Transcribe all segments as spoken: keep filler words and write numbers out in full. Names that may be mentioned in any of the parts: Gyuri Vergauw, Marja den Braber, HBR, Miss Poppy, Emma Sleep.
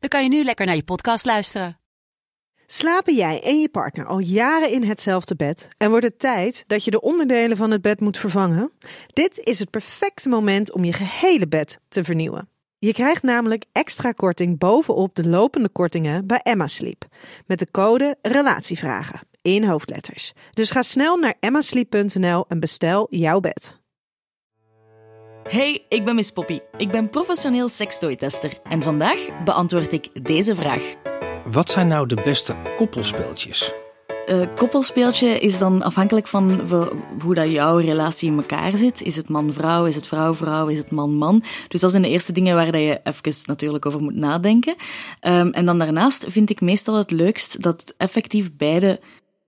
dan kan je nu lekker naar je podcast luisteren. Slapen jij en je partner al jaren in hetzelfde bed en wordt het tijd dat je de onderdelen van het bed moet vervangen? Dit is het perfecte moment om je gehele bed te vernieuwen. Je krijgt namelijk extra korting bovenop de lopende kortingen bij Emma Sleep. Met de code RELATIEVRAGEN in hoofdletters. Dus ga snel naar emma sleep punt n l en bestel jouw bed. Hey, ik ben Miss Poppy. Ik ben professioneel sekstooi-tester. En vandaag beantwoord ik deze vraag. Wat zijn nou de beste koppelspeeltjes? Uh, koppelspeeltje is dan afhankelijk van hoe dat jouw relatie in elkaar zit. Is het man-vrouw, is het vrouw-vrouw, is het man-man? Dus dat zijn de eerste dingen waar je even natuurlijk over moet nadenken. Um, en dan daarnaast vind ik meestal het leukst dat effectief beide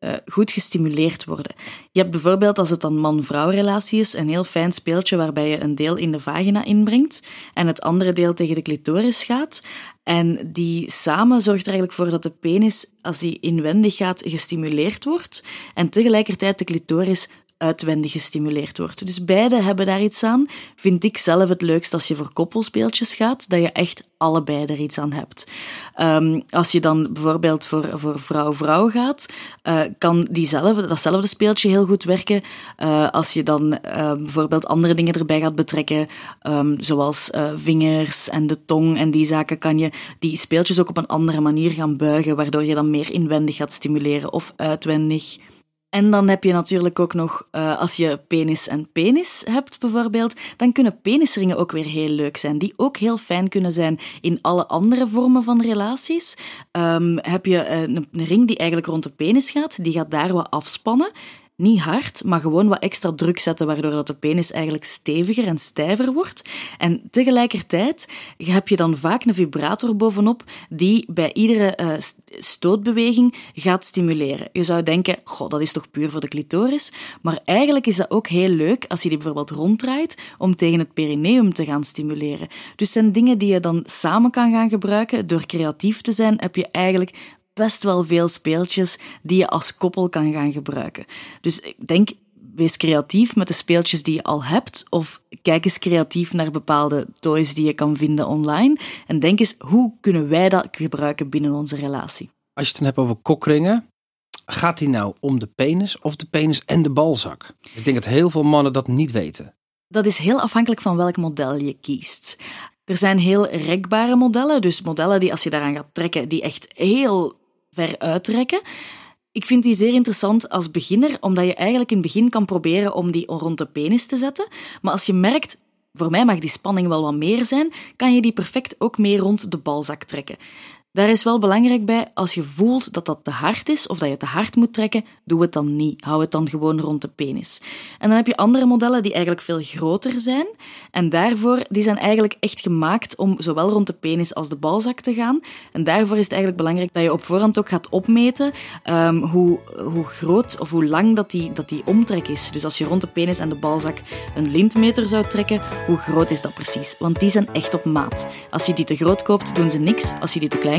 Uh, goed gestimuleerd worden. Je hebt bijvoorbeeld, als het dan man-vrouw relatie is, een heel fijn speeltje waarbij je een deel in de vagina inbrengt en het andere deel tegen de clitoris gaat. En die samen zorgt er eigenlijk voor dat de penis, als die inwendig gaat, gestimuleerd wordt en tegelijkertijd de clitoris uitwendig gestimuleerd wordt. Dus beide hebben daar iets aan. Vind ik zelf het leukst als je voor koppelspeeltjes gaat, dat je echt allebei er iets aan hebt. Um, als je dan bijvoorbeeld voor, voor vrouw-vrouw gaat, uh, kan diezelfde, datzelfde speeltje heel goed werken. Uh, als je dan uh, bijvoorbeeld andere dingen erbij gaat betrekken, um, zoals uh, vingers en de tong en die zaken, kan je die speeltjes ook op een andere manier gaan buigen, waardoor je dan meer inwendig gaat stimuleren of uitwendig. En dan heb je natuurlijk ook nog, uh, als je penis en penis hebt bijvoorbeeld, dan kunnen penisringen ook weer heel leuk zijn, die ook heel fijn kunnen zijn in alle andere vormen van relaties. Um, heb je uh, een ring die eigenlijk rond de penis gaat, die gaat daar wat afspannen. Niet hard, maar gewoon wat extra druk zetten, waardoor dat de penis eigenlijk steviger en stijver wordt. En tegelijkertijd heb je dan vaak een vibrator bovenop die bij iedere uh, stootbeweging gaat stimuleren. Je zou denken, goh, dat is toch puur voor de clitoris? Maar eigenlijk is dat ook heel leuk als je die bijvoorbeeld ronddraait om tegen het perineum te gaan stimuleren. Dus het zijn dingen die je dan samen kan gaan gebruiken. Door creatief te zijn heb je eigenlijk best wel veel speeltjes die je als koppel kan gaan gebruiken. Dus ik denk, wees creatief met de speeltjes die je al hebt, of kijk eens creatief naar bepaalde toys die je kan vinden online en denk eens, hoe kunnen wij dat gebruiken binnen onze relatie? Als je het dan hebt over kokringen, gaat die nou om de penis of de penis en de balzak? Ik denk dat heel veel mannen dat niet weten. Dat is heel afhankelijk van welk model je kiest. Er zijn heel rekbare modellen, dus modellen die als je daaraan gaat trekken, die echt heel ver uittrekken. Ik vind die zeer interessant als beginner, omdat je eigenlijk in het begin kan proberen om die rond de penis te zetten. Maar als je merkt, voor mij mag die spanning wel wat meer zijn, kan je die perfect ook meer rond de balzak trekken. Daar is wel belangrijk bij, als je voelt dat dat te hard is of dat je te hard moet trekken, doe het dan niet. Hou het dan gewoon rond de penis. En dan heb je andere modellen die eigenlijk veel groter zijn. En daarvoor, die zijn eigenlijk echt gemaakt om zowel rond de penis als de balzak te gaan. En daarvoor is het eigenlijk belangrijk dat je op voorhand ook gaat opmeten um, hoe, hoe groot of hoe lang dat die, dat die omtrek is. Dus als je rond de penis en de balzak een lintmeter zou trekken, hoe groot is dat precies? Want die zijn echt op maat. Als je die te groot koopt, doen ze niks. Als je die te klein